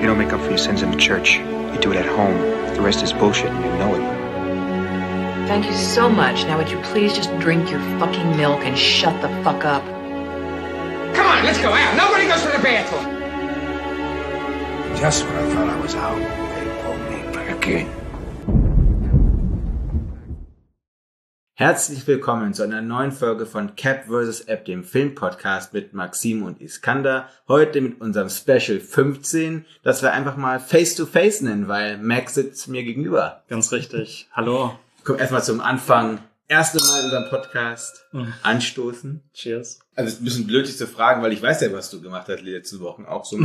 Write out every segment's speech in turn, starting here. You don't make up for your sins in the church. You do it at home. The rest is bullshit and you know it. Thank you so much. Now would you please just drink your fucking milk and shut the fuck up? Come on, let's go out. Nobody goes to the bathroom. Just when I thought I was out, they pulled me back in. Herzlich willkommen zu einer neuen Folge von Cap vs Ap, dem Filmpodcast mit Maxim und Iskander. Heute mit unserem Special 15, das wir einfach mal Face-to-Face nennen, weil Max sitzt mir gegenüber. Ganz richtig. Hallo. Komm erstmal zum Anfang. Erste Mal in unserem Podcast. Anstoßen. Cheers. Also es ist ein bisschen blöd, dich zu fragen, weil ich weiß ja, was du gemacht hast die letzten Wochen auch so.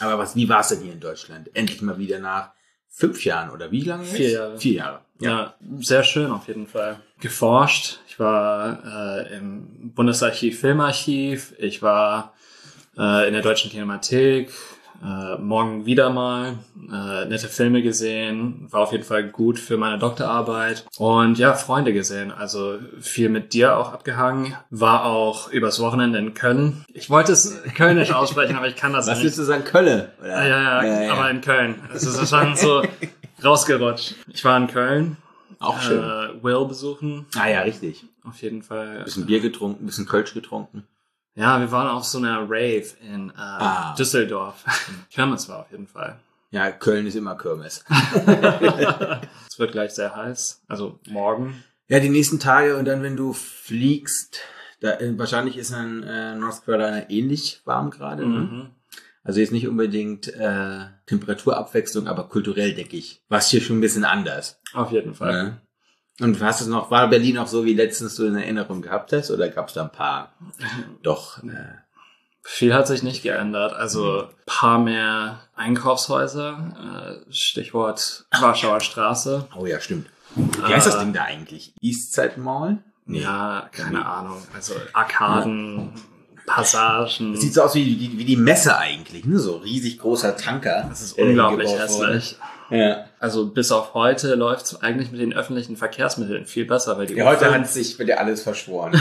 Aber wie war es denn hier in Deutschland? Endlich mal wieder nach 5 Jahren oder wie lange? 4 Jahre. 4 Jahre. Ja, sehr schön auf jeden Fall. Geforscht. Ich war im Bundesarchiv Filmarchiv. Ich war in der Deutschen Kinemathek. Morgen wieder mal. Nette Filme gesehen. War auf jeden Fall gut für meine Doktorarbeit. Und ja, Freunde gesehen. Also viel mit dir auch abgehangen. War auch übers Wochenende in Köln. Ich wollte es kölnisch aussprechen, aber ich kann das nicht. Was willst du sagen? Kölle? Oder? Ja, aber in Köln. Es ist schon so... rausgerutscht. Ich war in Köln. Auch schön. Will besuchen. Ah ja, richtig. Auf jeden Fall. Ein bisschen Bier getrunken, ein bisschen Kölsch getrunken. Ja, wir waren auf so einer Rave in Düsseldorf. Kirmes war auf jeden Fall. Ja, Köln ist immer Kirmes. Es wird gleich sehr heiß. Also morgen. Ja, die nächsten Tage und dann, wenn du fliegst, da, wahrscheinlich ist dann North Carolina ähnlich warm gerade. Mhm. Ne? Also jetzt nicht unbedingt Temperaturabwechslung, aber kulturell, denke ich, war es hier schon ein bisschen anders. Auf jeden Fall. Ne? Und hast du noch, war Berlin auch so, wie letztens du in Erinnerung gehabt hast? Oder gab es da ein paar? Doch. Viel hat sich nicht geändert. Also ein paar mehr Einkaufshäuser. Stichwort Warschauer Straße. Oh ja, stimmt. Wie heißt das Ding da eigentlich? Eastside Mall? Nee. Ja, keine Ahnung. Also Arkaden... Ja. Passagen. Das sieht so aus wie die Messe eigentlich, ne? So riesig großer Tanker. Das ist unglaublich hässlich. Ja. Also bis auf heute läuft es eigentlich mit den öffentlichen Verkehrsmitteln viel besser. Weil die heute hat sich mit alles verschworen.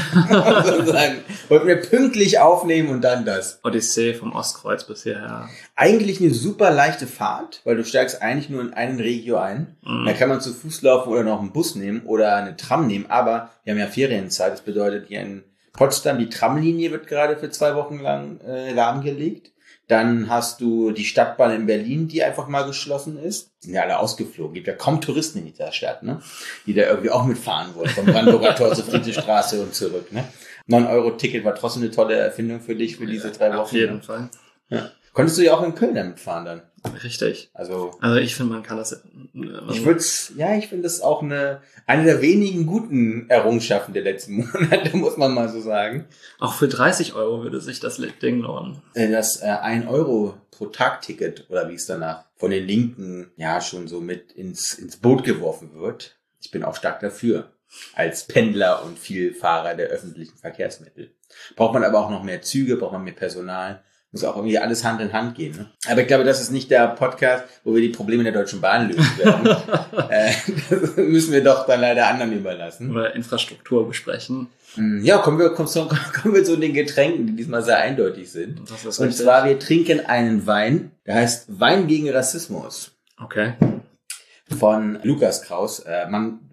Wollten wir pünktlich aufnehmen und dann das. Odyssee vom Ostkreuz bis hierher. Eigentlich eine super leichte Fahrt, weil du steigst eigentlich nur in einen Regio ein. Mhm. Da kann man zu Fuß laufen oder noch einen Bus nehmen oder eine Tram nehmen. Aber wir haben ja Ferienzeit, das bedeutet hier in Potsdam, die Tramlinie wird gerade für 2 Wochen lang lahmgelegt. Dann hast du die Stadtbahn in Berlin, die einfach mal geschlossen ist. Die sind ja alle ausgeflogen. Gibt ja kaum Touristen in dieser Stadt, ne? Die da irgendwie auch mitfahren wollen. Vom Brandenburger Tor zur Friedrichstraße und zurück, ne? 9-Euro-Ticket war trotzdem eine tolle Erfindung für dich, für diese 3 Wochen. Auf jeden Fall. Ja. Konntest du ja auch in Köln damit fahren dann. Richtig. Also ich finde, man kann das... ich finde das auch eine der wenigen guten Errungenschaften der letzten Monate, muss man mal so sagen. Auch für 30 Euro würde sich das Ding lohnen. Das 1 Euro pro Tag-Ticket, oder wie es danach von den Linken ja schon so mit ins Boot geworfen wird. Ich bin auch stark dafür. Als Pendler und Vielfahrer der öffentlichen Verkehrsmittel. Braucht man aber auch noch mehr Züge, braucht man mehr Personal. Muss auch irgendwie alles Hand in Hand gehen. Ne? Aber ich glaube, das ist nicht der Podcast, wo wir die Probleme der Deutschen Bahn lösen werden. Das müssen wir doch dann leider anderen überlassen. Oder Infrastruktur besprechen. Ja, kommen wir zu den Getränken, die diesmal sehr eindeutig sind. Und zwar, wir trinken einen Wein, der heißt Wein gegen Rassismus. Okay. Von Lukas Kraus.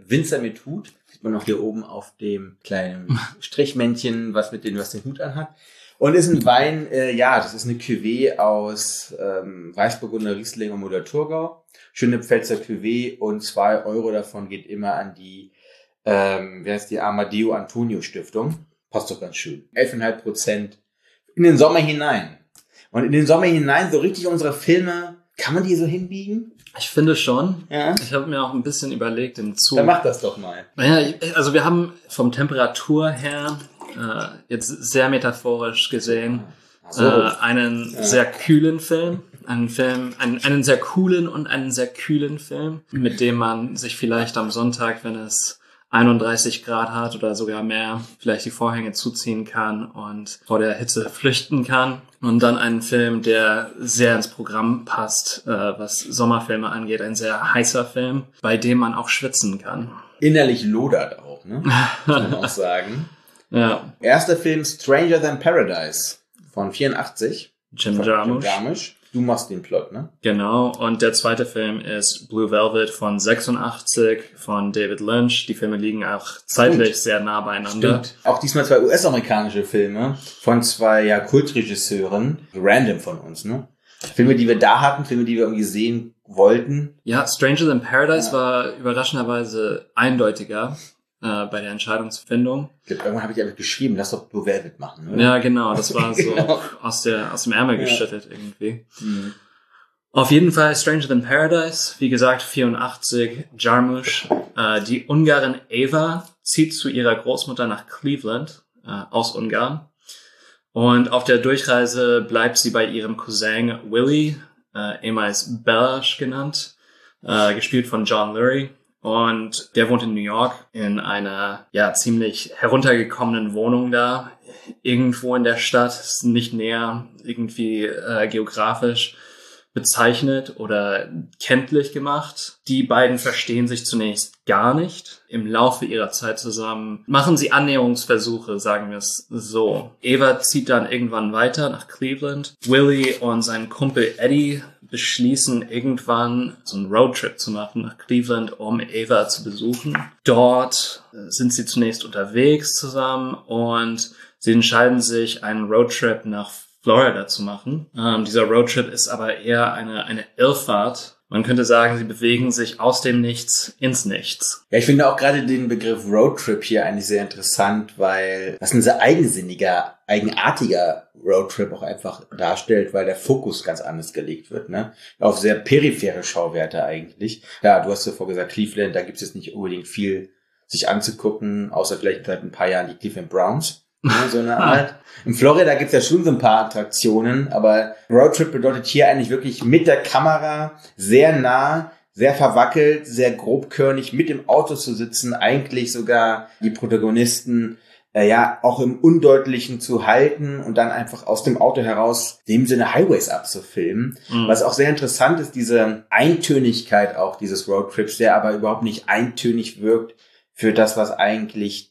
Winzer mit Hut. Sieht man noch hier oben auf dem kleinen Strichmännchen, was den Hut anhat. Und ist ein Wein, das ist eine Cuvée aus Weißburgunder, Riesling und Oder-Thurgau. Schöne Pfälzer Cuvée und 2 Euro davon geht immer an die, Amadeo-Antonio-Stiftung. Passt doch ganz schön. 11,5% in den Sommer hinein. Und in den Sommer hinein, so richtig unsere Filme, kann man die so hinbiegen? Ich finde schon. Ja. Ich habe mir auch ein bisschen überlegt im Zug. Dann mach das doch mal. Naja, also wir haben vom Temperatur her... jetzt sehr metaphorisch gesehen, einen sehr kühlen Film, einen sehr coolen und einen sehr kühlen Film, mit dem man sich vielleicht am Sonntag, wenn es 31 Grad hat oder sogar mehr, vielleicht die Vorhänge zuziehen kann und vor der Hitze flüchten kann. Und dann einen Film, der sehr ins Programm passt, was Sommerfilme angeht, ein sehr heißer Film, bei dem man auch schwitzen kann. Innerlich lodert auch, ne? Muss man auch sagen. Ja. Erster Film Stranger than Paradise von 84. Jim Jarmusch. Du machst den Plot, ne? Genau. Und der zweite Film ist Blue Velvet von 86 von David Lynch. Die Filme liegen auch zeitlich sehr nah beieinander. Stimmt. Auch diesmal zwei US-amerikanische Filme von zwei Kultregisseuren. Random von uns, ne? Filme, die wir da hatten, Filme, die wir irgendwie sehen wollten. Ja, Stranger than Paradise war überraschenderweise eindeutiger bei der Entscheidungsfindung. Ich glaube, irgendwann habe ich einfach geschrieben, lass doch Blue Velvet machen, oder? Ja, genau, das war so aus dem Ärmel geschüttelt irgendwie. Mhm. Auf jeden Fall Stranger than Paradise, wie gesagt, 84, Jarmusch. Die Ungarin Eva zieht zu ihrer Großmutter nach Cleveland aus Ungarn. Und auf der Durchreise bleibt sie bei ihrem Cousin Willy, ehemals Belsch genannt, gespielt von John Lurie. Und der wohnt in New York in einer ziemlich heruntergekommenen Wohnung da, irgendwo in der Stadt, ist nicht näher irgendwie geografisch bezeichnet oder kenntlich gemacht. Die beiden verstehen sich zunächst gar nicht. Im Laufe ihrer Zeit zusammen machen sie Annäherungsversuche, sagen wir es so. Eva zieht dann irgendwann weiter nach Cleveland. Willy und sein Kumpel Eddie beschließen irgendwann so einen Roadtrip zu machen nach Cleveland, um Eva zu besuchen. Dort sind sie zunächst unterwegs zusammen und sie entscheiden sich, einen Roadtrip nach Florida zu machen. Dieser Roadtrip ist aber eher eine Irrfahrt. Man könnte sagen, sie bewegen sich aus dem Nichts ins Nichts. Ja, ich finde auch gerade den Begriff Roadtrip hier eigentlich sehr interessant, weil das ein sehr eigenartiger Roadtrip auch einfach darstellt, weil der Fokus ganz anders gelegt wird, ne? Auf sehr periphere Schauwerte eigentlich. Ja, du hast ja vorgesagt, Cleveland, da gibt es jetzt nicht unbedingt viel sich anzugucken, außer vielleicht seit ein paar Jahren die Cleveland Browns. So eine Art. In Florida gibt es ja schon so ein paar Attraktionen, aber Roadtrip bedeutet hier eigentlich wirklich mit der Kamera sehr nah, sehr verwackelt, sehr grobkörnig mit im Auto zu sitzen, eigentlich sogar die Protagonisten auch im Undeutlichen zu halten und dann einfach aus dem Auto heraus in dem Sinne Highways abzufilmen. Mhm. Was auch sehr interessant ist, diese Eintönigkeit auch dieses Roadtrips, der aber überhaupt nicht eintönig wirkt, für das, was eigentlich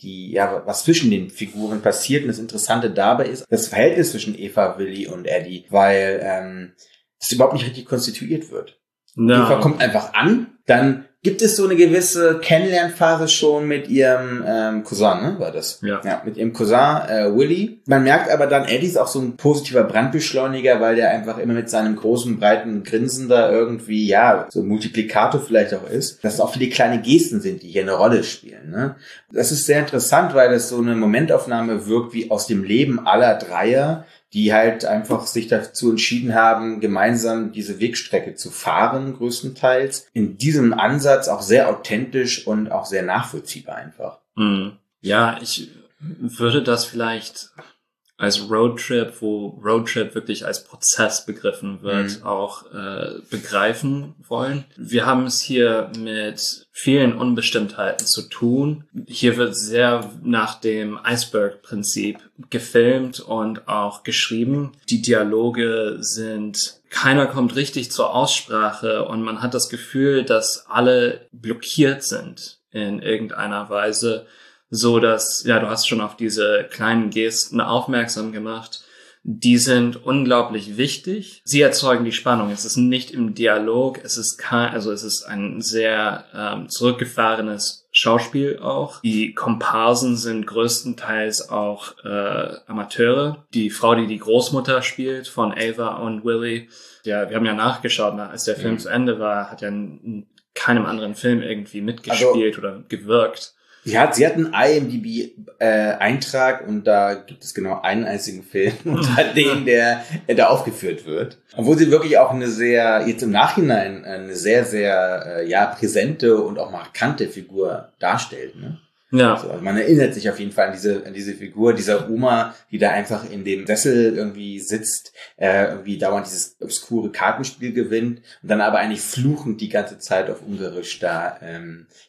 was zwischen den Figuren passiert. Und das Interessante dabei ist, das Verhältnis zwischen Eva, Willy und Eddie, weil das überhaupt nicht richtig konstituiert wird. No. Eva kommt einfach an, dann gibt es so eine gewisse Kennenlernphase schon mit ihrem Cousin, ne, war das? Ja. Ja, mit ihrem Cousin Willy. Man merkt aber dann, Eddie ist auch so ein positiver Brandbeschleuniger, weil der einfach immer mit seinem großen, breiten Grinsen da irgendwie, so ein Multiplikator vielleicht auch ist. Dass es auch viele kleine Gesten sind, die hier eine Rolle spielen, ne? Das ist sehr interessant, weil das so eine Momentaufnahme wirkt wie aus dem Leben aller Dreier, die halt einfach sich dazu entschieden haben, gemeinsam diese Wegstrecke zu fahren, größtenteils. In diesem Ansatz auch sehr authentisch und auch sehr nachvollziehbar einfach. Mhm. Ja, ich würde das vielleicht als Roadtrip, wo Roadtrip wirklich als Prozess begriffen wird, auch begreifen wollen. Wir haben es hier mit vielen Unbestimmtheiten zu tun. Hier wird sehr nach dem Iceberg-Prinzip gefilmt und auch geschrieben. Die Dialoge sind, keiner kommt richtig zur Aussprache und man hat das Gefühl, dass alle blockiert sind in irgendeiner Weise. So dass, du hast schon auf diese kleinen Gesten aufmerksam gemacht. Die sind unglaublich wichtig. Sie erzeugen die Spannung. Es ist nicht im Dialog. Es ist es ist ein sehr zurückgefahrenes Schauspiel auch. Die Komparsen sind größtenteils auch Amateure. Die Frau, die Großmutter spielt von Eva und Willy. Ja, wir haben ja nachgeschaut, als der Film zu Ende war, hat ja in keinem anderen Film irgendwie mitgespielt oder gewirkt. Sie hat einen IMDb-Eintrag und da gibt es genau einen einzigen Film unter dem, der da aufgeführt wird. Obwohl sie wirklich auch eine sehr, sehr präsente und auch markante Figur darstellt, ne? Ja. Also man erinnert sich auf jeden Fall an diese Figur, dieser Oma, die da einfach in dem Sessel irgendwie sitzt, irgendwie dauernd dieses obskure Kartenspiel gewinnt und dann aber eigentlich fluchend die ganze Zeit auf Ungarisch da,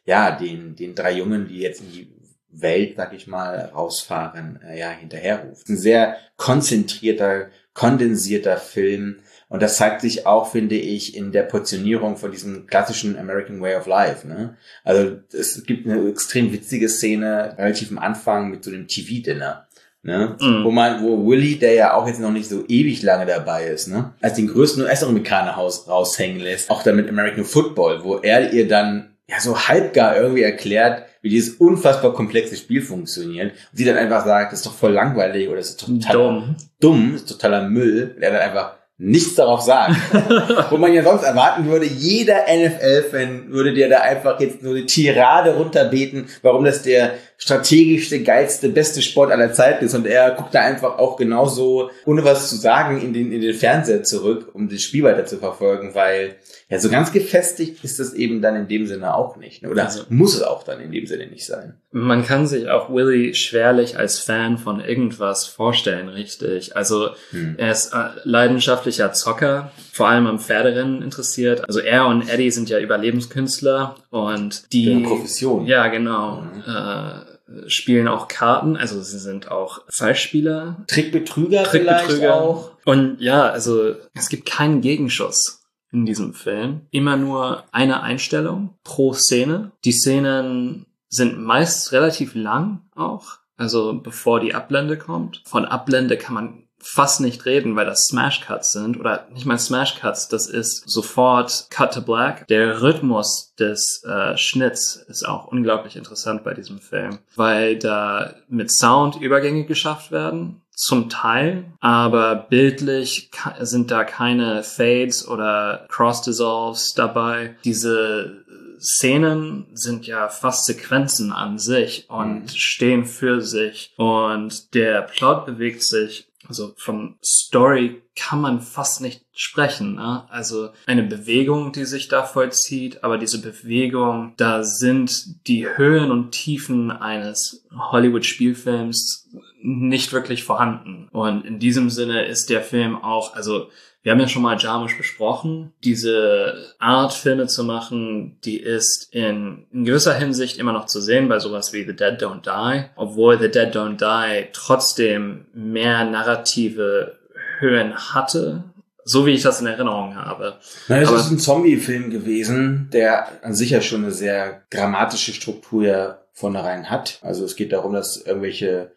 den drei Jungen, die jetzt in die Welt, sag ich mal, rausfahren, hinterherruft. Ein sehr konzentrierter, kondensierter Film. Und das zeigt sich auch, finde ich, in der Portionierung von diesem klassischen American Way of Life, ne? Also es gibt eine extrem witzige Szene relativ am Anfang mit so einem TV-Dinner. Ne? Mhm. Wo Willy, der ja auch jetzt noch nicht so ewig lange dabei ist, ne, als den größten US-Amerikaner raushängen lässt, auch dann mit American Football, wo er ihr dann ja so halbgar irgendwie erklärt, wie dieses unfassbar komplexe Spiel funktioniert. Und sie dann einfach sagt, das ist doch voll langweilig oder das ist total dumm, ist totaler Müll. Und er dann einfach nichts darauf sagt. Wo man ja sonst erwarten würde, jeder NFL-Fan würde dir da einfach jetzt nur eine Tirade runterbeten, warum das der strategischste, geilste, beste Sport aller Zeiten ist. Und er guckt da einfach auch genauso, ohne was zu sagen, in den Fernseher zurück, um das Spiel weiter zu verfolgen, weil ja so ganz gefestigt ist das eben dann in dem Sinne auch nicht. Oder also, muss es auch dann in dem Sinne nicht sein. Man kann sich auch Willy schwerlich als Fan von irgendwas vorstellen, richtig. Also er ist leidenschaftlicher Zocker, vor allem am Pferderennen interessiert. Also er und Eddie sind ja Überlebenskünstler und die... Eine Profession. Ja, genau. Mhm. Spielen auch Karten, also sie sind auch Fallspieler. Trickbetrüger vielleicht auch. Und ja, also es gibt keinen Gegenschuss in diesem Film. Immer nur eine Einstellung pro Szene. Die Szenen sind meist relativ lang auch, also bevor die Ablende kommt. Von Ablende kann man fast nicht reden, weil das Smash-Cuts sind oder nicht mal Smash-Cuts, das ist sofort Cut to Black. Der Rhythmus des Schnitts ist auch unglaublich interessant bei diesem Film, weil da mit Sound Übergänge geschafft werden, zum Teil, aber bildlich sind da keine Fades oder Cross-Dissolves dabei. Diese Szenen sind ja fast Sequenzen an sich und stehen für sich und der Plot bewegt sich. Also vom Story kann man fast nicht sprechen, ne? Also eine Bewegung, die sich da vollzieht, aber diese Bewegung, da sind die Höhen und Tiefen eines Hollywood-Spielfilms nicht wirklich vorhanden. Und in diesem Sinne ist der Film auch, also wir haben ja schon mal Jarmusch besprochen, diese Art, Filme zu machen, die ist in gewisser Hinsicht immer noch zu sehen bei sowas wie The Dead Don't Die, obwohl The Dead Don't Die trotzdem mehr narrative Höhen hatte, so wie ich das in Erinnerung habe. Na, das ist ein Zombie-Film gewesen, der an sich ja schon eine sehr dramatische Struktur ja vornherein hat. Also es geht darum, dass irgendwelche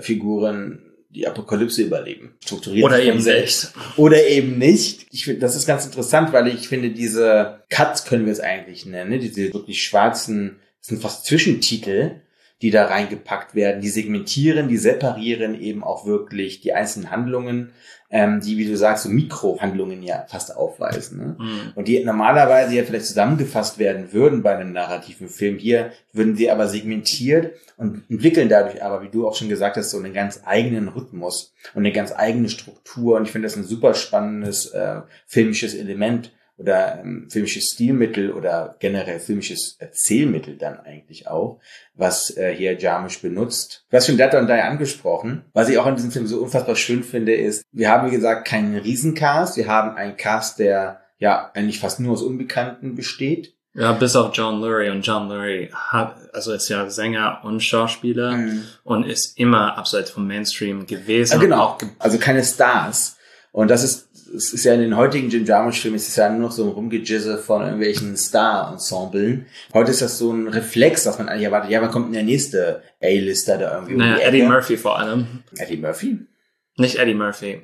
Figuren die Apokalypse überleben. Strukturiert oder eben selbst. Oder eben nicht. Ich finde, das ist ganz interessant, weil ich finde, diese Cuts können wir es eigentlich nennen, ne? Diese wirklich schwarzen, das sind fast Zwischentitel, die da reingepackt werden. Die segmentieren, die separieren eben auch wirklich die einzelnen Handlungen, die, wie du sagst, so Mikrohandlungen ja fast aufweisen. Ne? Mhm. Und die normalerweise ja vielleicht zusammengefasst werden würden bei einem narrativen Film. Hier würden sie aber segmentiert und entwickeln dadurch aber, wie du auch schon gesagt hast, so einen ganz eigenen Rhythmus und eine ganz eigene Struktur. Und ich finde das ein super spannendes filmisches Element oder filmisches Stilmittel oder generell filmisches Erzählmittel dann eigentlich auch, was hier Jarmusch benutzt. Du hast schon Dead Don't Die angesprochen. Was ich auch an diesem Film so unfassbar schön finde, ist, wir haben, wie gesagt, keinen Riesencast. Wir haben einen Cast, der ja eigentlich fast nur aus Unbekannten besteht. Ja, bis auf John Lurie. Und John Lurie ist ja Sänger und Schauspieler und ist immer abseits vom Mainstream gewesen. Ja, genau, auch also keine Stars. Und es ist ja in den heutigen Jim Jarmusch-Filmen, es ist ja nur noch so ein Rumgejizze von irgendwelchen Star-Ensemblen. Heute ist das so ein Reflex, dass man eigentlich erwartet, ja, wann kommt denn der nächste A-Lister da irgendwie? Naja, Eddie Murphy vor allem. Eddie Murphy? Nicht Eddie Murphy.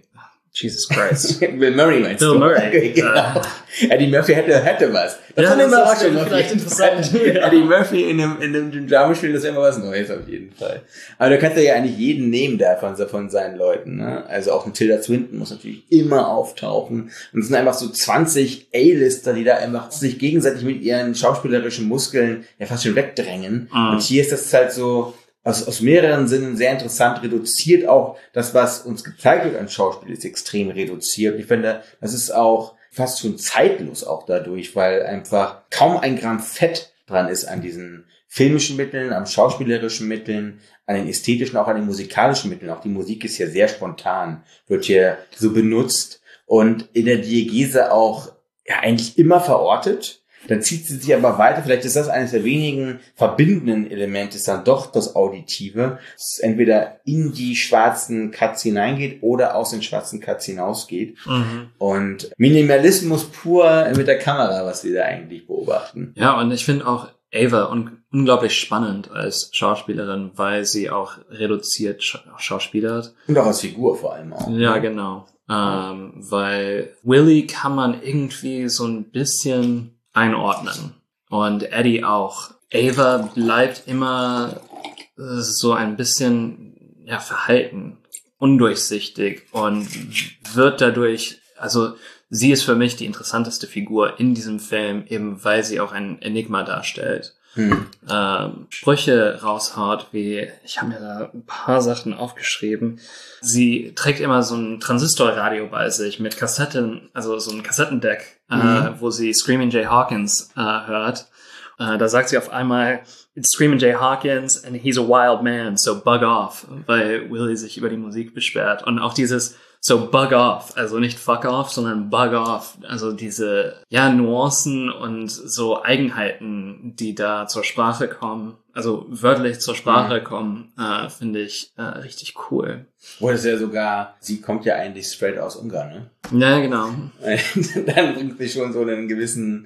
Jesus Christ. Bill Murray meinst du? Bill Murray. Okay, genau. Eddie Murphy hätte was. Das war eine Überraschung. Vielleicht interessant. Eddie Murphy in einem Jim Jarmusch-Film, das ist immer was Neues auf jeden Fall. Aber du kannst ja eigentlich jeden nehmen da von seinen Leuten. Ne? Also auch ein Tilda Swinton muss natürlich immer auftauchen. Und es sind einfach so 20 A-Lister, die da einfach sich gegenseitig mit ihren schauspielerischen Muskeln ja fast schon wegdrängen. Mhm. Und hier ist das halt so... Also aus mehreren Sinnen sehr interessant reduziert, auch das, was uns gezeigt wird an Schauspiel, ist extrem reduziert. Ich finde, das ist auch fast schon zeitlos auch dadurch, weil einfach kaum ein Gramm Fett dran ist an diesen filmischen Mitteln, am schauspielerischen Mitteln, an den ästhetischen, auch an den musikalischen Mitteln. Auch die Musik ist hier sehr spontan, wird hier so benutzt und in der Diegese auch ja eigentlich immer verortet. Dann zieht sie sich aber weiter. Vielleicht ist das eines der wenigen verbindenden Elemente, ist dann doch das Auditive, dass es entweder in die schwarzen Cuts hineingeht oder aus den schwarzen Cuts hinausgeht. Mhm. Und Minimalismus pur mit der Kamera, was wir da eigentlich beobachten. Ja, und ich finde auch Eva unglaublich spannend als Schauspielerin, weil sie auch reduziert schauspielert. Und auch als Figur vor allem auch. Ja, ne? Genau. Weil Willy kann man irgendwie so ein bisschen einordnen. Und Eddie auch. Eva bleibt immer so ein bisschen, ja, verhalten, undurchsichtig und wird dadurch, also sie ist für mich die interessanteste Figur in diesem Film, eben weil sie auch ein Enigma darstellt. Sprüche raushaut, wie, ich habe mir da ein paar Sachen aufgeschrieben. Sie trägt immer so ein Transistorradio bei sich mit Kassetten, also so ein Kassettendeck, wo sie Screaming Jay Hawkins hört. Da sagt sie auf einmal, "It's Screaming Jay Hawkins and he's a wild man, so bug off", weil Willy sich über die Musik beschwert. Und auch dieses "so bug off", also nicht fuck off, sondern bug off. Also diese, ja, Nuancen und so Eigenheiten, die da zur Sprache kommen, also wörtlich zur Sprache kommen, finde ich richtig cool. Oder ist ja sogar, sie kommt ja eigentlich straight aus Ungarn, ne? Ja, genau. Dann bringt sie schon so einen gewisse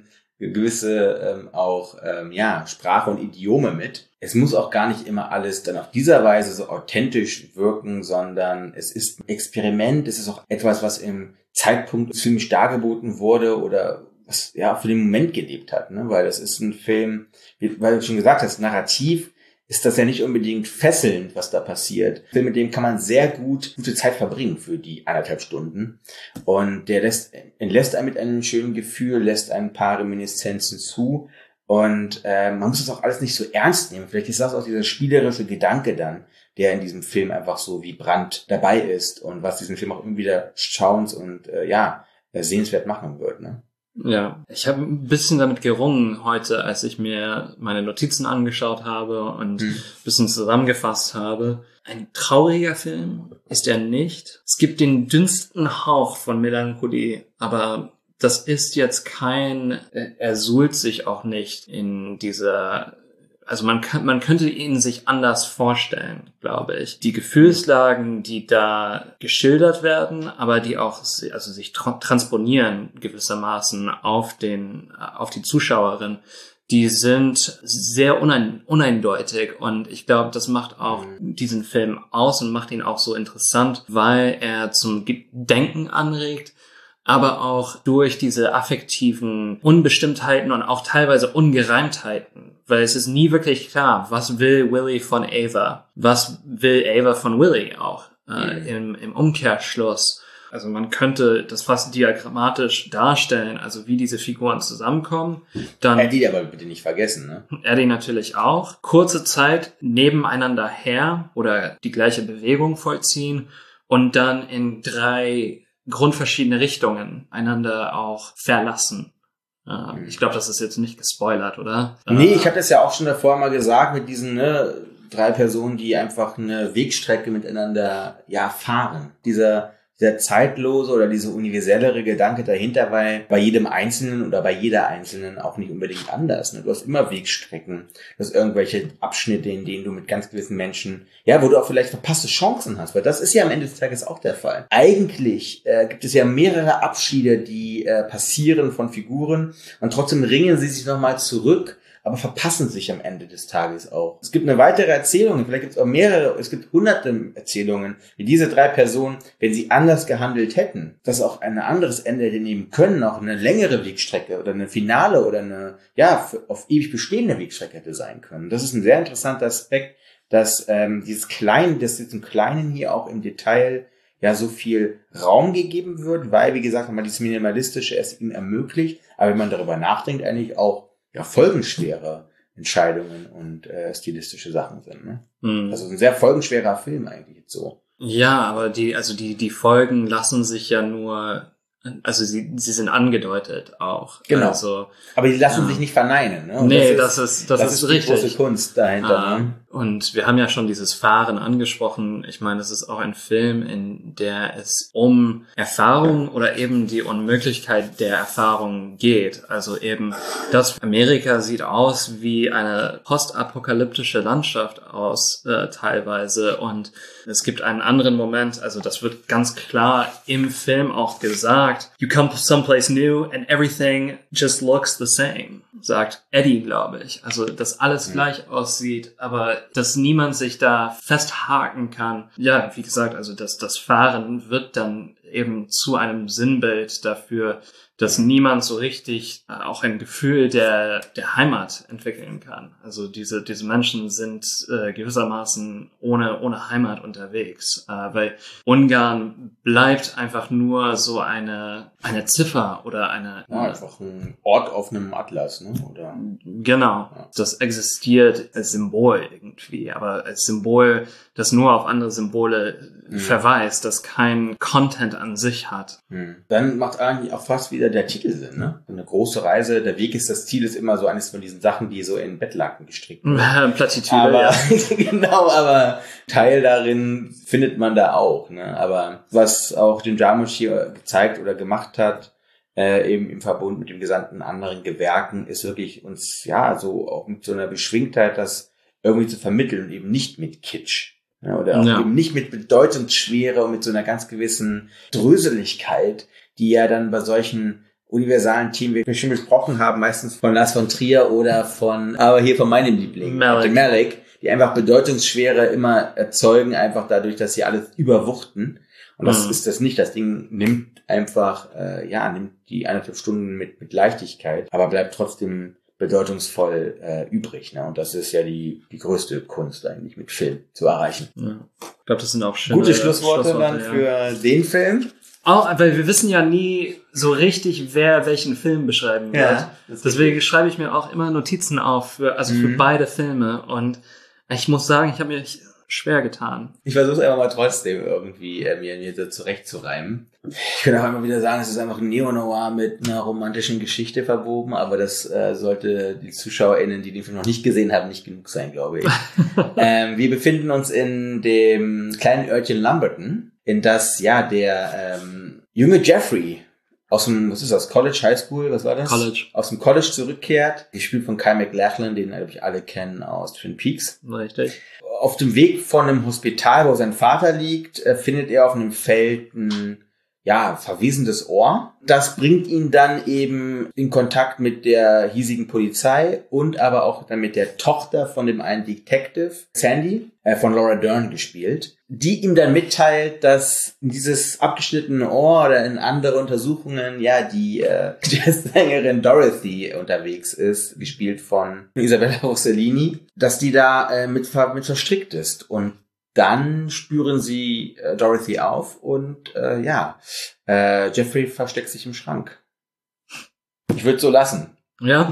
Sprache und Idiome mit. Es muss auch gar nicht immer alles dann auf dieser Weise so authentisch wirken, sondern es ist ein Experiment, es ist auch etwas, was im Zeitpunkt des Films dargeboten wurde oder was ja für den Moment gelebt hat, ne? Weil das ist ein Film, weil du schon gesagt hast, narrativ ist das ja nicht unbedingt fesselnd, was da passiert. Ein Film, mit dem kann man sehr gute Zeit verbringen für die 1,5 Stunden. Und der entlässt einen mit einem schönen Gefühl, lässt ein paar Reminiszenzen zu. Und man muss das auch alles nicht so ernst nehmen. Vielleicht ist das auch dieser spielerische Gedanke dann, der in diesem Film einfach so vibrant dabei ist und was diesen Film auch immer wieder schauens und sehenswert machen wird, ne? Ja, ich habe ein bisschen damit gerungen heute, als ich mir meine Notizen angeschaut habe und ein bisschen zusammengefasst habe. Ein trauriger Film ist er nicht. Es gibt den dünnsten Hauch von Melancholie, aber das ist jetzt kein, er suhlt sich auch nicht in dieser, also man könnte ihn sich anders vorstellen, glaube ich. Die Gefühlslagen, die da geschildert werden, aber die auch, also sich transponieren gewissermaßen auf die Zuschauerin, die sind sehr uneindeutig und ich glaube, das macht auch diesen Film aus und macht ihn auch so interessant, weil er zum Denken anregt, aber auch durch diese affektiven Unbestimmtheiten und auch teilweise Ungereimtheiten. Weil es ist nie wirklich klar, was will Willy von Eva? Was will Eva von Willy auch im Umkehrschluss? Also man könnte das fast diagrammatisch darstellen, also wie diese Figuren zusammenkommen. Dann Eddie aber bitte nicht vergessen, ne? Eddie natürlich auch. Kurze Zeit nebeneinander her oder die gleiche Bewegung vollziehen und dann in 3 grundverschiedene Richtungen einander auch verlassen. Ich glaube, das ist jetzt nicht gespoilert, oder? Nee, ich habe das ja auch schon davor mal gesagt mit diesen 3 Personen, die einfach eine Wegstrecke miteinander fahren. Dieser zeitlose oder diese universellere Gedanke dahinter, weil bei jedem Einzelnen oder bei jeder Einzelnen auch nicht unbedingt anders. Ne? Du hast immer Wegstrecken, du hast irgendwelche Abschnitte, in denen du mit ganz gewissen Menschen, wo du auch vielleicht verpasste Chancen hast, weil das ist ja am Ende des Tages auch der Fall. Eigentlich gibt es ja mehrere Abschiede, die passieren von Figuren und trotzdem ringen sie sich nochmal zurück, aber verpassen sich am Ende des Tages auch. Es gibt eine weitere Erzählung, vielleicht gibt es auch mehrere, es gibt 100 Erzählungen, wie diese 3 Personen, wenn sie anders gehandelt hätten, dass auch ein anderes Ende hätte nehmen können, auch eine längere Wegstrecke oder eine finale oder eine, auf ewig bestehende Wegstrecke hätte sein können. Das ist ein sehr interessanter Aspekt, dass diesem Kleinen hier auch im Detail so viel Raum gegeben wird, weil, wie gesagt, man dieses Minimalistische es ihm ermöglicht, aber wenn man darüber nachdenkt, eigentlich auch folgenschwere Entscheidungen und stilistische Sachen sind. Ne? Also ein sehr folgenschwerer Film eigentlich so. Ja, aber die Folgen lassen sich ja nur, also sie sind angedeutet auch. Genau. Also, aber die lassen sich nicht verneinen. Ne? Nee, das ist richtig. Das ist die große Kunst dahinter. Ne? Und wir haben ja schon dieses Fahren angesprochen. Ich meine, es ist auch ein Film, in der es um Erfahrung oder eben die Unmöglichkeit der Erfahrung geht. Also eben, dass Amerika sieht aus wie eine postapokalyptische Landschaft aus teilweise. Und es gibt einen anderen Moment, also das wird ganz klar im Film auch gesagt. You come someplace new and everything just looks the same. sagt Eddie, glaube ich. Also, dass alles gleich aussieht, aber dass niemand sich da festhaken kann. Ja, wie gesagt, also das Fahren wird dann eben zu einem Sinnbild dafür, dass niemand so richtig auch ein Gefühl der Heimat entwickeln kann. Also diese Menschen sind gewissermaßen ohne Heimat unterwegs, weil Ungarn bleibt einfach nur so eine Ziffer oder eine... Ja, einfach ein Ort auf einem Atlas, ne? Oder? Genau. Ja. Das existiert als Symbol irgendwie, aber als Symbol, das nur auf andere Symbole verweist, das keinen Content an sich hat. Mhm. Dann macht eigentlich auch fast wieder der Titel Sinn, ne? Eine große Reise, der Weg ist das Ziel, ist immer so eines von diesen Sachen, die so in Bettlaken gestrickt werden. Plattitüde, aber, ja. Genau, aber Teil darin findet man da auch, ne? Aber was auch Jim Jarmusch hier gezeigt oder gemacht hat, eben im Verbund mit dem gesamten anderen Gewerken, ist wirklich uns, ja, so auch mit so einer Beschwingtheit, das irgendwie zu vermitteln und eben nicht mit Kitsch. Ja, oder auch eben nicht mit Bedeutungsschwere und mit so einer ganz gewissen Dröseligkeit, die ja dann bei solchen universalen Themen, wie wir schon besprochen haben, meistens von Lars von Trier oder von meinem Liebling, Malick, die einfach Bedeutungsschwere immer erzeugen, einfach dadurch, dass sie alles überwuchten. Und das ist das nicht. Das Ding nimmt einfach, nimmt die 1,5 Stunden mit Leichtigkeit, aber bleibt trotzdem bedeutungsvoll übrig. Ne? Und das ist ja die größte Kunst eigentlich, mit Film zu erreichen. Ja. Ich glaube, das sind auch schöne gute Schlussworte dann für den Film. Auch, weil wir wissen ja nie so richtig, wer welchen Film beschreiben wird. Ja, deswegen schreibe ich mir auch immer Notizen auf, für beide Filme. Und ich muss sagen, ich habe mir schwer getan. Ich versuche es einfach mal trotzdem irgendwie mir so zurechtzureimen. Ich könnte auch immer wieder sagen, es ist einfach ein Neo-Noir mit einer romantischen Geschichte verwoben, aber das sollte die ZuschauerInnen, die den Film noch nicht gesehen haben, nicht genug sein, glaube ich. Wir befinden uns in dem kleinen Örtchen Lumberton, in das der junge Jeffrey aus dem, was ist das, College, High School, was war das? College. Aus dem College zurückkehrt, gespielt von Kyle MacLachlan, den natürlich alle kennen aus Twin Peaks. Richtig. Auf dem Weg von einem Hospital, wo sein Vater liegt, findet er auf einem Feld ein verwesendes Ohr. Das bringt ihn dann eben in Kontakt mit der hiesigen Polizei und aber auch dann mit der Tochter von dem einen Detective, Sandy, von Laura Dern gespielt, die ihm dann mitteilt, dass dieses abgeschnittene Ohr oder in andere Untersuchungen die Jazzsängerin Dorothy unterwegs ist, gespielt von Isabella Rossellini, dass die da mit verstrickt ist. Und dann spüren sie Dorothy auf und Jeffrey versteckt sich im Schrank. Ich würde es so lassen. Ja,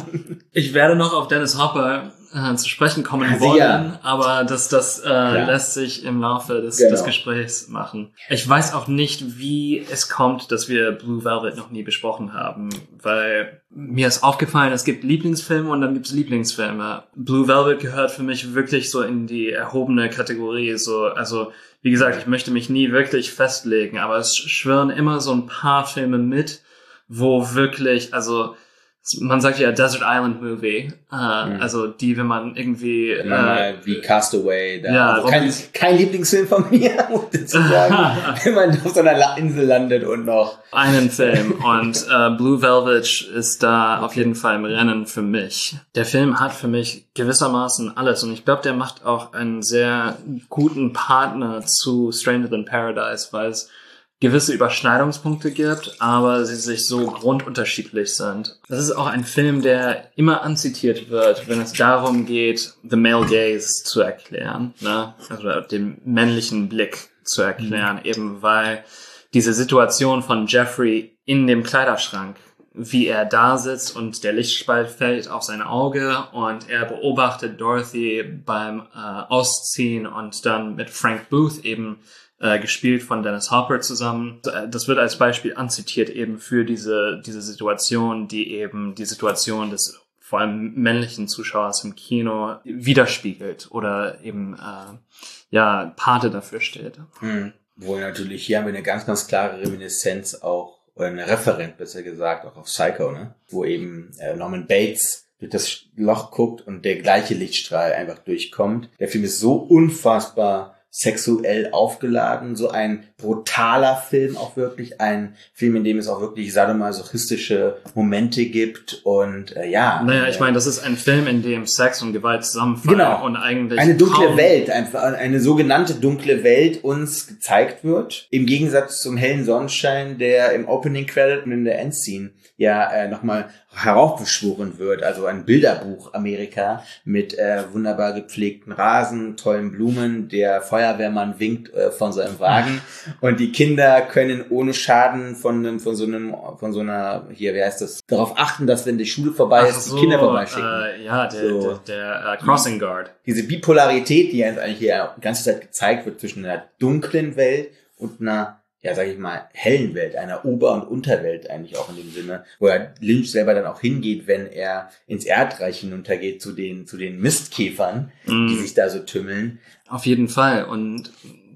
ich werde noch auf Dennis Hopper zu sprechen kommen wollen, aber das lässt sich im Laufe des Gesprächs machen. Ich weiß auch nicht, wie es kommt, dass wir Blue Velvet noch nie besprochen haben, weil mir ist aufgefallen, es gibt Lieblingsfilme und dann gibt es Lieblingsfilme. Blue Velvet gehört für mich wirklich so in die erhobene Kategorie, so, also wie gesagt, ich möchte mich nie wirklich festlegen, aber es schwirren immer so ein paar Filme mit, wo wirklich, also man sagt ja Desert Island Movie, also die, wenn man irgendwie... wie Castaway. Da. Ja, also kein Lieblingsfilm von mir, um das zu sagen, wenn man auf so einer Insel landet und noch... Einen Film und Blue Velvet ist da auf jeden Fall im Rennen für mich. Der Film hat für mich gewissermaßen alles und ich glaube, der macht auch einen sehr guten Partner zu Stranger than Paradise, weil es gewisse Überschneidungspunkte gibt, aber sie sich so grundunterschiedlich sind. Das ist auch ein Film, der immer anzitiert wird, wenn es darum geht, the male gaze zu erklären, ne? Also den männlichen Blick zu erklären, eben weil diese Situation von Jeffrey in dem Kleiderschrank, wie er da sitzt und der Lichtspalt fällt auf sein Auge und er beobachtet Dorothy beim Ausziehen und dann mit Frank Booth eben gespielt von Dennis Hopper zusammen. Das wird als Beispiel anzitiert eben für diese Situation, die eben die Situation des vor allem männlichen Zuschauers im Kino widerspiegelt oder eben Pate dafür steht. Wo natürlich, hier haben wir eine ganz, ganz klare Reminiszenz auch, oder eine Referent besser gesagt, auch auf Psycho, ne? Wo eben Norman Bates durch das Loch guckt und der gleiche Lichtstrahl einfach durchkommt. Der Film ist so unfassbar sexuell aufgeladen, so ein brutaler Film auch wirklich, ein Film, in dem es auch wirklich sadomasochistische Momente gibt und ja. Naja, ich meine, das ist ein Film, in dem Sex und Gewalt zusammenfallen, genau, und eigentlich eine dunkle Welt, eine sogenannte dunkle Welt uns gezeigt wird, im Gegensatz zum hellen Sonnenschein, der im Opening Credit und in der Endscene ja nochmal heraufbeschworen wird, also ein Bilderbuch Amerika mit wunderbar gepflegten Rasen, tollen Blumen, der Feuerwehrmann winkt von seinem Wagen und die Kinder können ohne Schaden von so einer hier, wie heißt das, darauf achten, dass wenn die Schule vorbei ist, die Kinder vorbeischicken. Der Crossing Guard. Diese Bipolarität, die eigentlich hier die ganze Zeit gezeigt wird zwischen einer dunklen Welt und einer, ja, sag ich mal, hellen Welt, einer Ober- und Unterwelt eigentlich auch in dem Sinne, wo ja Lynch selber dann auch hingeht, wenn er ins Erdreich hinuntergeht zu den Mistkäfern, die sich da so tümmeln. Auf jeden Fall. Und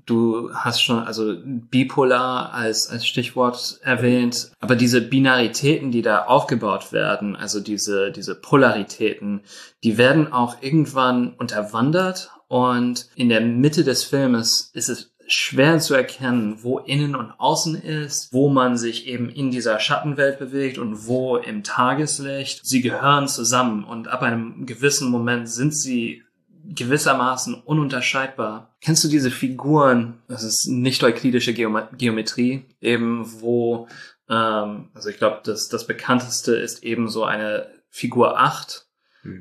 du hast schon, also bipolar als Stichwort erwähnt, aber diese Binaritäten, die da aufgebaut werden, also diese Polaritäten, die werden auch irgendwann unterwandert und in der Mitte des Filmes ist es schwer zu erkennen, wo innen und außen ist, wo man sich eben in dieser Schattenwelt bewegt und wo im Tageslicht. Sie gehören zusammen und ab einem gewissen Moment sind sie gewissermaßen ununterscheidbar. Kennst du diese Figuren, das ist nicht euklidische Geometrie, eben wo, also ich glaube, das bekannteste ist eben so eine Figur 8,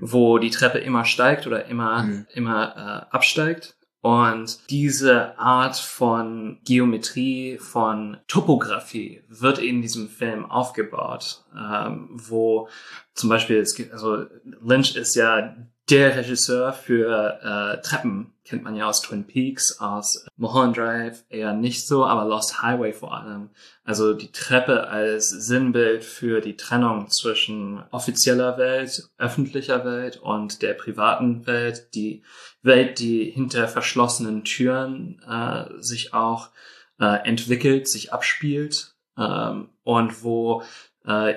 wo die Treppe immer steigt oder immer absteigt. Und diese Art von Geometrie, von Topografie wird in diesem Film aufgebaut, wo zum Beispiel, Lynch ist ja der Regisseur für Treppen, kennt man ja aus Twin Peaks, aus Mulholland Drive eher nicht so, aber Lost Highway vor allem. Also die Treppe als Sinnbild für die Trennung zwischen offizieller Welt, öffentlicher Welt und der privaten Welt, die Welt, die hinter verschlossenen Türen sich auch entwickelt, sich abspielt, und wo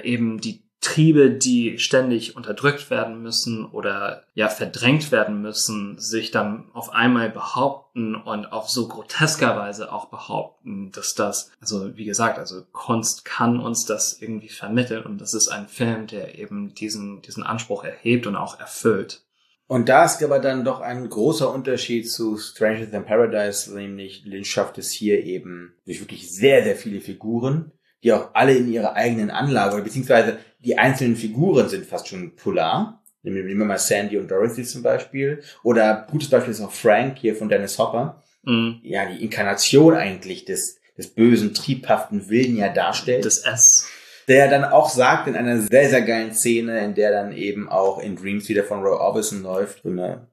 eben die Triebe, die ständig unterdrückt werden müssen oder ja verdrängt werden müssen, sich dann auf einmal behaupten und auf so grotesker Weise auch behaupten, dass das, also wie gesagt, also Kunst kann uns das irgendwie vermitteln und das ist ein Film, der eben diesen Anspruch erhebt und auch erfüllt. Und da ist aber dann doch ein großer Unterschied zu Stranger than Paradise, nämlich Lynch schafft es hier eben durch wirklich sehr, sehr viele Figuren, die auch alle in ihrer eigenen Anlage, oder beziehungsweise die einzelnen Figuren sind fast schon polar. Nehmen wir mal Sandy und Dorothy zum Beispiel. Oder gutes Beispiel ist auch Frank hier von Dennis Hopper. Mhm. Ja, die Inkarnation eigentlich des bösen, triebhaften Wilden ja darstellt. Des S. Der dann auch sagt in einer sehr, sehr geilen Szene, in der dann eben auch In Dreams wieder von Roy Orbison läuft, so eine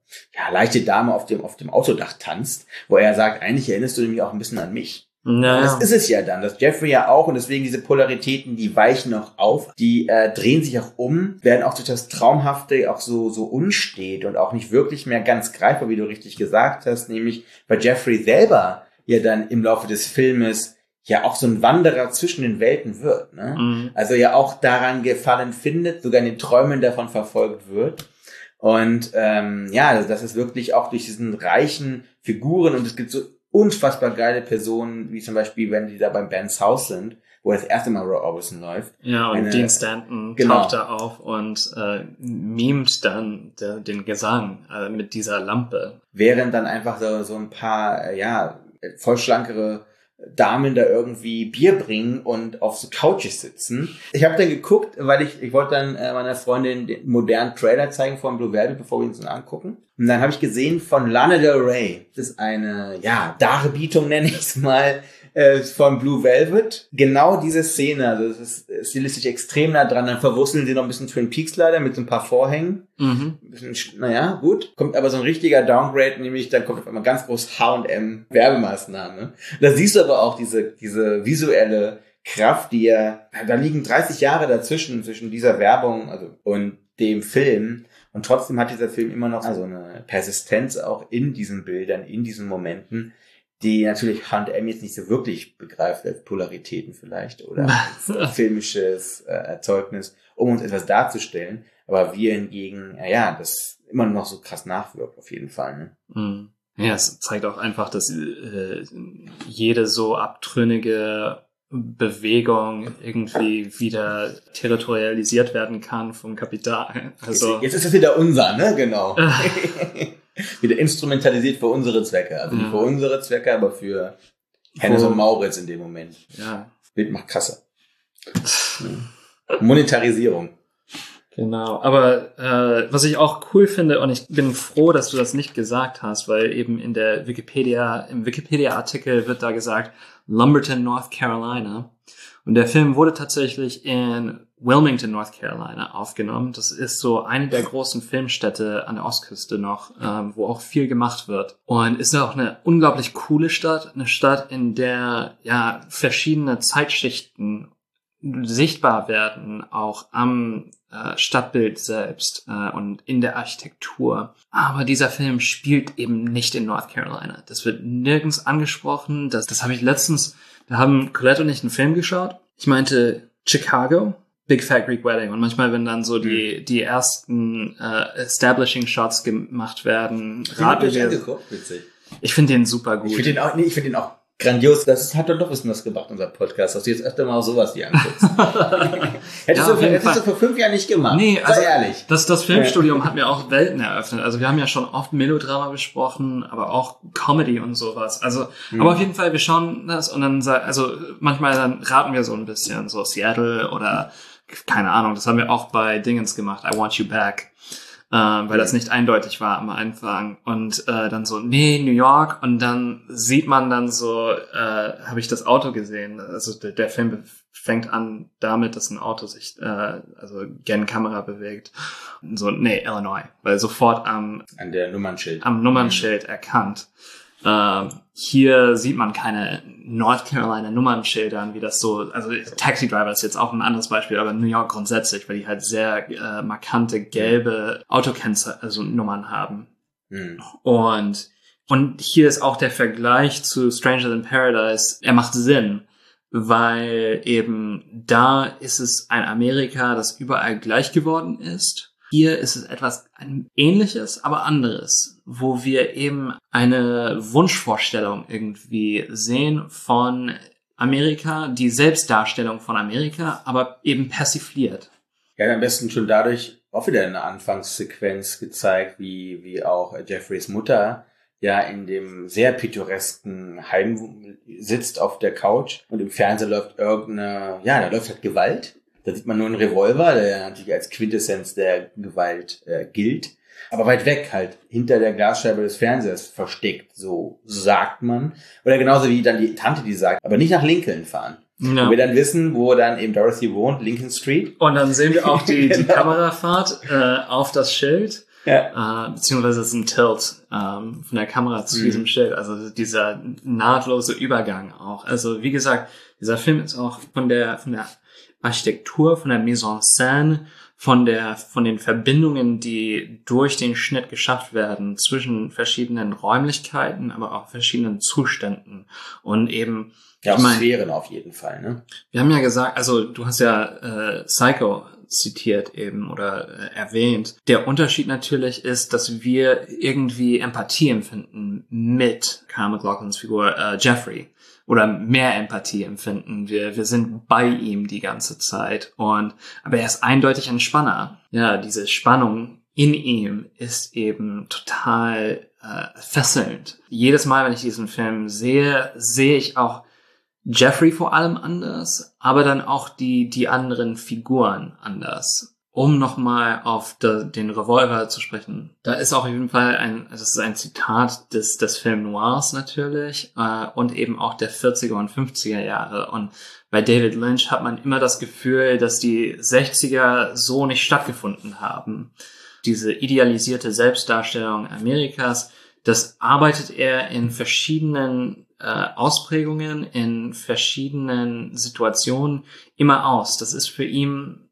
leichte Dame auf dem Autodach tanzt, wo er sagt, eigentlich erinnerst du mich auch ein bisschen an mich. No. Das ist es ja dann, das Jeffrey ja auch, und deswegen diese Polaritäten, die weichen auch auf, die drehen sich auch um, werden auch durch das Traumhafte auch so unstet und auch nicht wirklich mehr ganz greifbar, wie du richtig gesagt hast, nämlich weil Jeffrey selber ja dann im Laufe des Filmes ja auch so ein Wanderer zwischen den Welten wird, ne? Mhm. Also ja auch daran Gefallen findet, sogar in den Träumen davon verfolgt wird. Und ja, das ist wirklich auch durch diesen reichen Figuren, und es gibt so unfassbar geile Personen, wie zum Beispiel, wenn die da beim Bands Haus sind, wo das erste Mal Roy Orbison läuft. Ja, und Dean Stanton taucht da auf und mimt dann den Gesang mit dieser Lampe. Während dann einfach so ein paar, voll schlankere Damen da irgendwie Bier bringen und auf so Couches sitzen. Ich habe dann geguckt, weil ich wollte dann meiner Freundin den modernen Trailer zeigen von Blue Velvet, bevor wir uns dann angucken. Und dann habe ich gesehen von Lana Del Rey. Das ist eine, Darbietung nenne ich es mal, von Blue Velvet. Genau diese Szene, also das ist stilistisch extrem nah dran. Dann verwurzeln sie noch ein bisschen Twin Peaks leider mit so ein paar Vorhängen. Mhm. Gut. Kommt aber so ein richtiger Downgrade, nämlich dann kommt auf einmal ganz groß H&M Werbemaßnahme. Da siehst du aber auch diese visuelle Kraft, die ja, da liegen 30 Jahre dazwischen, zwischen dieser Werbung und dem Film. Und trotzdem hat dieser Film immer noch so eine Persistenz auch in diesen Bildern, in diesen Momenten, die natürlich H&M jetzt nicht so wirklich begreift als Polaritäten vielleicht oder als filmisches Erzeugnis, um uns etwas darzustellen. Aber wir hingegen, das immer noch so krass nachwirkt auf jeden Fall. Ne? Mm. Ja, es zeigt auch einfach, dass jede so abtrünnige Bewegung irgendwie wieder territorialisiert werden kann vom Kapital. Also jetzt ist es wieder unser, ne? Genau. Wieder instrumentalisiert für unsere Zwecke. Also nicht für unsere Zwecke, aber für Hennes und Mauritz in dem Moment. Ja. Bild macht Kasse. Monetarisierung. Genau, aber was ich auch cool finde, und ich bin froh, dass du das nicht gesagt hast, weil eben in der Wikipedia, im Wikipedia-Artikel wird da gesagt, Lumberton, North Carolina. Und der Film wurde tatsächlich in Wilmington, North Carolina aufgenommen. Das ist so eine der großen Filmstädte an der Ostküste noch, wo auch viel gemacht wird. Und ist auch eine unglaublich coole Stadt. Eine Stadt, in der ja verschiedene Zeitschichten sichtbar werden, auch am Stadtbild selbst und in der Architektur. Aber dieser Film spielt eben nicht in North Carolina. Das wird nirgends angesprochen. Das habe ich letztens, da haben Colette und ich einen Film geschaut. Ich meinte Chicago, Big Fat Greek Wedding. Und manchmal, wenn dann so die ersten Establishing Shots gemacht werden, raten wir. Ich finde den super gut. Ich finde den auch grandios, das hat doch wissen was gebracht, unser Podcast, dass du jetzt öfter mal sowas dir anguckst. Hättest du vor 5 Jahren nicht gemacht. Nee, also, sei ehrlich. Das Filmstudium hat mir auch Welten eröffnet. Also wir haben ja schon oft Melodrama besprochen, aber auch Comedy und sowas. Also, aber auf jeden Fall, wir schauen das und dann, also manchmal dann raten wir so ein bisschen, so Seattle oder keine Ahnung, das haben wir auch bei Dingens gemacht, I Want You Back. Weil das nicht eindeutig war am Anfang. Und dann so, nee, New York. Und dann sieht man dann so, habe ich das Auto gesehen. Also der Film fängt an damit, dass ein Auto sich also gen Kamera bewegt. Und so, nee, Illinois. Weil sofort am Nummernschild erkannt. Hier sieht man keine North Carolina Nummernschildern, wie das so, also Taxi Driver ist jetzt auch ein anderes Beispiel, aber New York grundsätzlich, weil die halt sehr markante gelbe Autokennzeichen, also Nummern haben. Mhm. Und hier ist auch der Vergleich zu Stranger Than Paradise, er macht Sinn, weil eben da ist es ein Amerika, das überall gleich geworden ist. Hier ist es etwas Ähnliches, aber anderes, wo wir eben eine Wunschvorstellung irgendwie sehen von Amerika, die Selbstdarstellung von Amerika, aber eben persifliert. Ja, am besten schon dadurch auch wieder in der Anfangssequenz gezeigt, wie auch Jeffreys Mutter ja in dem sehr pittoresken Heim sitzt auf der Couch und im Fernsehen läuft da läuft halt Gewalt. Da sieht man nur einen Revolver, der natürlich als Quintessenz der Gewalt gilt. Aber weit weg halt, hinter der Glasscheibe des Fernsehers versteckt, so sagt man. Oder genauso wie dann die Tante, die sagt, aber nicht nach Lincoln fahren. Ja. Und wir dann wissen, wo dann eben Dorothy wohnt, Lincoln Street. Und dann sehen wir auch die Kamerafahrt auf das Schild. Ja. Beziehungsweise es ist ein Tilt von der Kamera zu diesem Schild. Also dieser nahtlose Übergang auch. Also wie gesagt, dieser Film ist auch von der Architektur, von der Mise en Scène, von den Verbindungen, die durch den Schnitt geschafft werden zwischen verschiedenen Räumlichkeiten, aber auch verschiedenen Zuständen und eben ja, Sphären auf jeden Fall, ne? Wir haben ja gesagt, also du hast ja Psycho zitiert eben oder erwähnt. Der Unterschied natürlich ist, dass wir irgendwie Empathie empfinden mit Kyle MacLachlans Figur Jeffrey. Oder mehr Empathie empfinden. Wir sind bei ihm die ganze Zeit. Aber er ist eindeutig ein Spanner. Ja, diese Spannung in ihm ist eben total fesselnd. Jedes Mal, wenn ich diesen Film sehe, sehe ich auch Jeffrey vor allem anders, aber dann auch die anderen Figuren anders. Um nochmal auf den Revolver zu sprechen. Da ist auch auf jeden Fall das ist ein Zitat des Film Noirs natürlich, und eben auch der 40er und 50er Jahre. Und bei David Lynch hat man immer das Gefühl, dass die 60er so nicht stattgefunden haben. Diese idealisierte Selbstdarstellung Amerikas, das arbeitet er in verschiedenen Ausprägungen, in verschiedenen Situationen immer aus. Das ist für ihn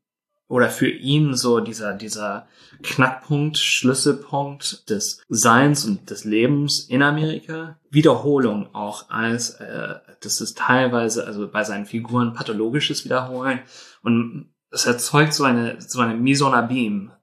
so dieser Knackpunkt, Schlüsselpunkt des Seins und des Lebens in Amerika. Wiederholung auch als, das ist teilweise, also bei seinen Figuren pathologisches Wiederholen. Und es erzeugt so eine Mise en Abîme,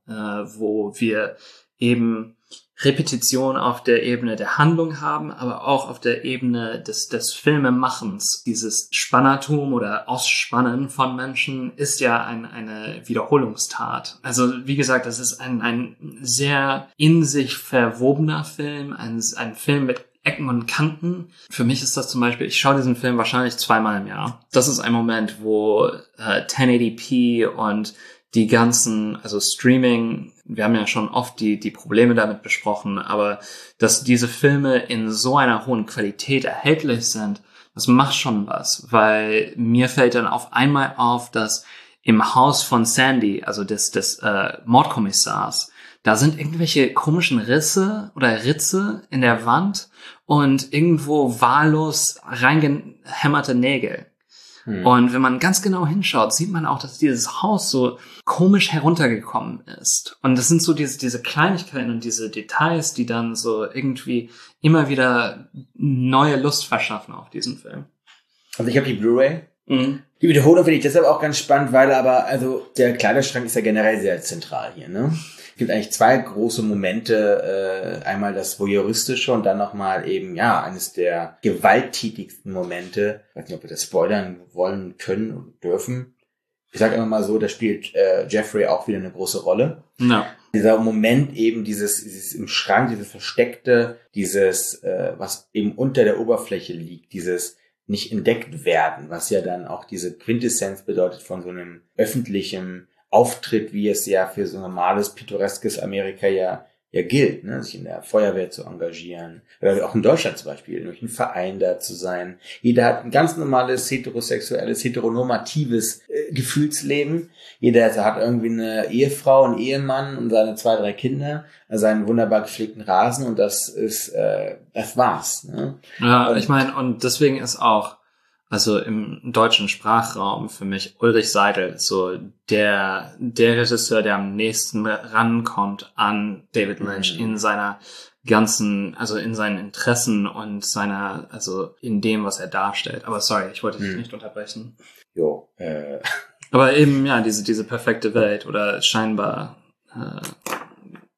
wo wir eben Repetition auf der Ebene der Handlung haben, aber auch auf der Ebene des Filmemachens. Dieses Spannertum oder Ausspannen von Menschen ist ja eine Wiederholungstat. Also wie gesagt, das ist ein sehr in sich verwobener Film, ein Film mit Ecken und Kanten. Für mich ist das zum Beispiel, ich schaue diesen Film wahrscheinlich zweimal im Jahr. Das ist ein Moment, wo 1080p und die ganzen, also Streaming, wir haben ja schon oft die Probleme damit besprochen, aber dass diese Filme in so einer hohen Qualität erhältlich sind, das macht schon was, weil mir fällt dann auf einmal auf, dass im Haus von Sandy, also des Mordkommissars, da sind irgendwelche komischen Risse oder Ritze in der Wand und irgendwo wahllos reingehämmerte Nägel. Hm. Und wenn man ganz genau hinschaut, sieht man auch, dass dieses Haus so komisch heruntergekommen ist. Und das sind so diese Kleinigkeiten und diese Details, die dann so irgendwie immer wieder neue Lust verschaffen auf diesen Film. Also ich habe die Blu-ray. Mhm. Die Wiederholung finde ich deshalb auch ganz spannend, weil der Kleiderschrank ist ja generell sehr zentral hier, ne? Es gibt eigentlich zwei große Momente, einmal das Voyeuristische und dann nochmal eben, ja, eines der gewalttätigsten Momente. Ich weiß nicht, ob wir das spoilern wollen, können und dürfen. Ich sage immer mal so, da spielt Jeffrey auch wieder eine große Rolle. Ja. Dieser Moment eben, dieses im Schrank, dieses Versteckte, dieses, was eben unter der Oberfläche liegt, dieses nicht entdeckt werden, was ja dann auch diese Quintessenz bedeutet von so einem öffentlichen Auftritt, wie es ja für so normales, pittoreskes Amerika ja gilt, ne? Sich in der Feuerwehr zu engagieren, oder auch in Deutschland zum Beispiel, durch einen Verein da zu sein. Jeder hat ein ganz normales, heterosexuelles, heteronormatives Gefühlsleben. Jeder hat irgendwie eine Ehefrau, einen Ehemann und seine 2, 3 Kinder, seinen wunderbar gepflegten Rasen und das ist, das war's. Ne? Ja, und ich meine, und deswegen ist auch, also im deutschen Sprachraum für mich Ulrich Seidel, so der Regisseur, der am nächsten rankommt an David Lynch in seiner ganzen, also in seinen Interessen und seiner, also in dem, was er darstellt. Aber sorry, ich wollte dich nicht unterbrechen. Jo. Aber eben, ja, diese perfekte Welt oder scheinbar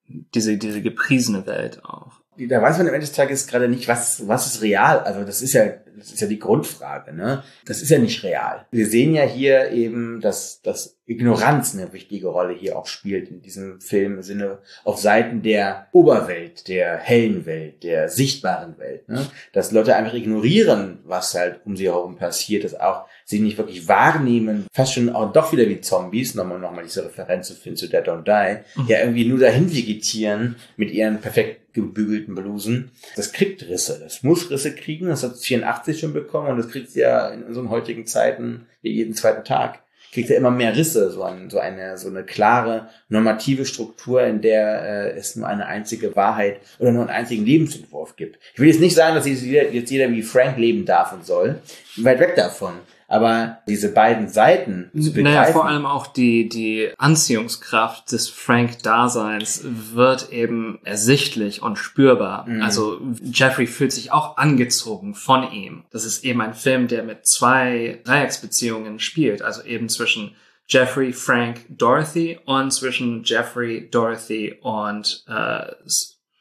diese gepriesene Welt auch. Da weiß man am Ende des Tages gerade nicht, was ist real. Also das ist ja die Grundfrage, ne? Das ist ja nicht real. Wir sehen ja hier eben, dass Ignoranz eine wichtige Rolle hier auch spielt in diesem Film im Sinne auf Seiten der Oberwelt, der hellen Welt, der sichtbaren Welt, ne? Dass Leute einfach ignorieren, was halt um sie herum passiert, dass auch sie nicht wirklich wahrnehmen, fast schon auch doch wieder wie Zombies, nochmal diese Referenz zu finden zu Dead Don't Die, ja irgendwie nur dahin vegetieren mit ihren perfekt gebügelten Blusen. Das kriegt Risse, das muss Risse kriegen, das hat 84 schon bekommen und das kriegt es ja in unseren heutigen Zeiten jeden zweiten Tag. Kriegt ja immer mehr Risse, so eine klare normative Struktur, in der es nur eine einzige Wahrheit oder nur einen einzigen Lebensentwurf gibt. Ich will jetzt nicht sagen, dass jetzt jeder wie Frank leben darf und soll, weit weg davon. Aber diese beiden Seiten zu begreifen. Naja, vor allem auch die Anziehungskraft des Frank-Daseins wird eben ersichtlich und spürbar. Mhm. Also Jeffrey fühlt sich auch angezogen von ihm. Das ist eben ein Film, der mit 2 Dreiecksbeziehungen spielt. Also eben zwischen Jeffrey, Frank, Dorothy und zwischen Jeffrey, Dorothy und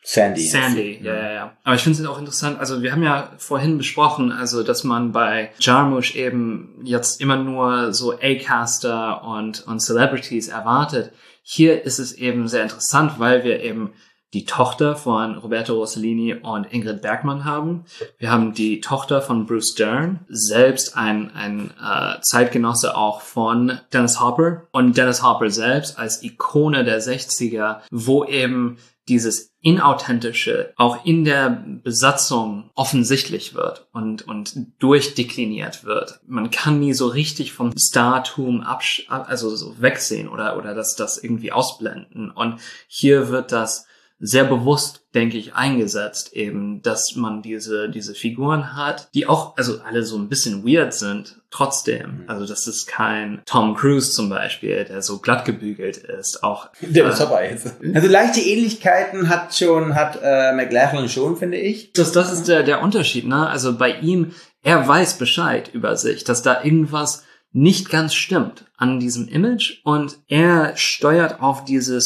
Sandy. Ja. Aber ich finde es auch interessant, also wir haben ja vorhin besprochen, also dass man bei Jarmusch eben jetzt immer nur so A-Caster und Celebrities erwartet. Hier ist es eben sehr interessant, weil wir eben die Tochter von Roberto Rossellini und Ingrid Bergman haben. Wir haben die Tochter von Bruce Dern, selbst ein Zeitgenosse auch von Dennis Hopper und Dennis Hopper selbst als Ikone der 60er, wo eben dieses Inauthentische auch in der Besatzung offensichtlich wird und durchdekliniert wird. Man kann nie so richtig vom Startum so wegsehen oder das irgendwie ausblenden. Und hier wird das sehr bewusst, denke ich, eingesetzt eben, dass man diese Figuren hat, die auch, also alle so ein bisschen weird sind, trotzdem. Also das ist kein Tom Cruise zum Beispiel, der so glatt gebügelt ist, auch. Der ist dabei jetzt. Also leichte Ähnlichkeiten hat McLachlan schon, finde ich. Das ist der Unterschied, ne? Also bei ihm, er weiß Bescheid über sich, dass da irgendwas nicht ganz stimmt an diesem Image und er steuert auf diese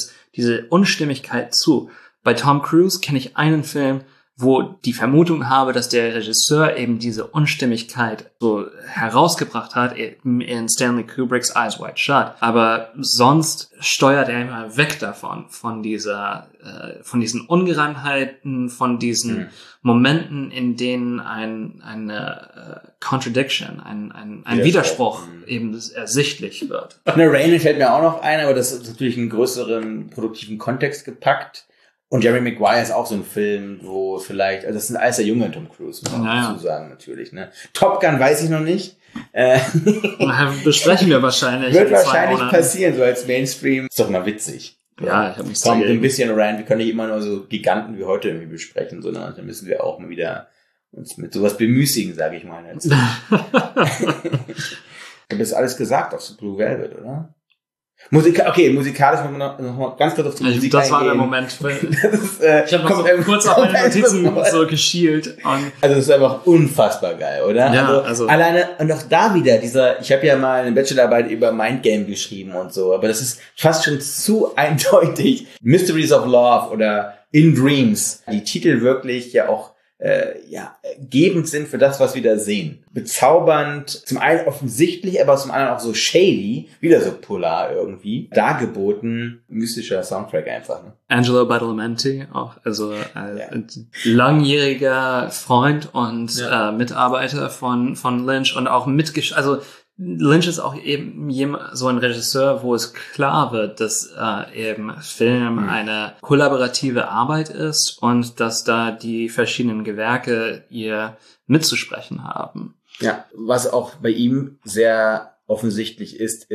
Unstimmigkeit zu. Bei Tom Cruise kenne ich einen Film, wo die Vermutung habe, dass der Regisseur eben diese Unstimmigkeit so herausgebracht hat in Stanley Kubricks Eyes Wide Shut. Aber sonst steuert er immer weg davon, von diesen Ungereimtheiten, von diesen Momenten, in denen eine Contradiction, ein Widerspruch eben ersichtlich wird. Eine Rain fällt mir auch noch ein, aber das ist natürlich in einen größeren produktiven Kontext gepackt. Und Jerry Maguire ist auch so ein Film, wo vielleicht, also das sind alles der junge Tom Cruise, muss man dazu sagen, natürlich, ne. Top Gun weiß ich noch nicht. Besprechen wir wahrscheinlich. Wird wahrscheinlich passieren, so als Mainstream. Ist doch mal witzig. Ja, ich habe mich kommt ein bisschen rein, wir können nicht immer nur so Giganten wie heute irgendwie besprechen, sondern da müssen wir auch mal wieder uns mit sowas bemüßigen, sage ich mal. Ich habe das alles gesagt, auch zu Blue Velvet, oder? Musikalisch noch mal ganz kurz auf die Musik eingehen. Das war der Moment. Ich habe noch so kurz auf meine Notizen so geschielt. Also das ist einfach unfassbar geil, oder? Ja, also alleine, und auch da wieder ich habe ja mal eine Bachelorarbeit über Mindgame geschrieben und so, aber das ist fast schon zu eindeutig. Mysteries of Love oder In Dreams, die Titel wirklich ja auch gebend sind für das, was wir da sehen. Bezaubernd, zum einen offensichtlich, aber zum anderen auch so shady, wieder so polar irgendwie. Dargeboten, mystischer Soundtrack einfach. Ne? Angelo Badalamenti, auch ein langjähriger Freund und Mitarbeiter von Lynch und auch Lynch ist auch eben so ein Regisseur, wo es klar wird, dass eben Film eine kollaborative Arbeit ist und dass da die verschiedenen Gewerke ihr mitzusprechen haben. Ja, was auch bei ihm sehr offensichtlich ist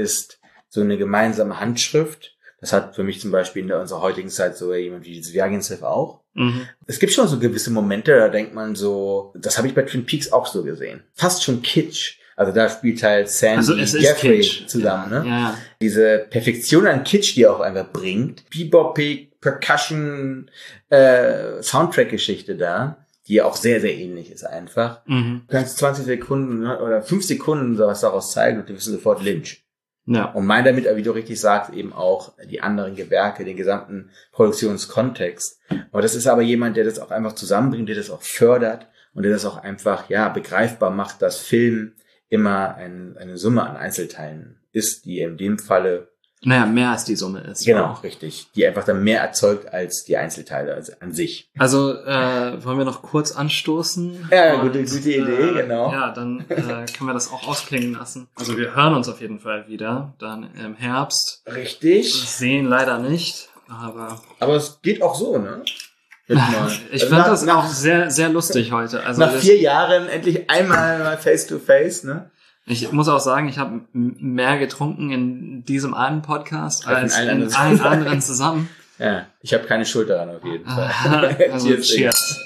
so eine gemeinsame Handschrift. Das hat für mich zum Beispiel in unserer heutigen Zeit so jemand wie Zwergensev auch. Mhm. Es gibt schon so gewisse Momente, da denkt man so, das habe ich bei Twin Peaks auch so gesehen. Fast schon kitsch. Also da spielt halt Sandy Jeffrey zusammen, ne? Ja. Diese Perfektion an Kitsch, die er auch einfach bringt. Bebopig, Percussion, Soundtrack-Geschichte da, die auch sehr, sehr ähnlich ist einfach. Mhm. Du kannst 20 Sekunden oder 5 Sekunden sowas daraus zeigen und die wissen sofort Lynch. Ja. Und meint damit, wie du richtig sagst, eben auch die anderen Gewerke, den gesamten Produktionskontext. Aber das ist aber jemand, der das auch einfach zusammenbringt, der das auch fördert und der das auch einfach, begreifbar macht, dass Film immer eine Summe an Einzelteilen ist, die in dem Falle mehr als die Summe ist. Genau, auch. Richtig. Die einfach dann mehr erzeugt als die Einzelteile an sich. Also wollen wir noch kurz anstoßen? Ja, gute Idee, genau. Ja, dann können wir das auch ausklingen lassen. Also wir hören uns auf jeden Fall wieder, dann im Herbst. Richtig. Sehen leider nicht, aber es geht auch so, ne? Ich fand das auch sehr, sehr lustig heute. Also nach 4 Jahren endlich einmal mal face-to-face, ne? Ich muss auch sagen, ich habe mehr getrunken in diesem einen Podcast als in allen anderen zusammen. Ja, ich habe keine Schuld daran auf jeden Fall. Also cheers.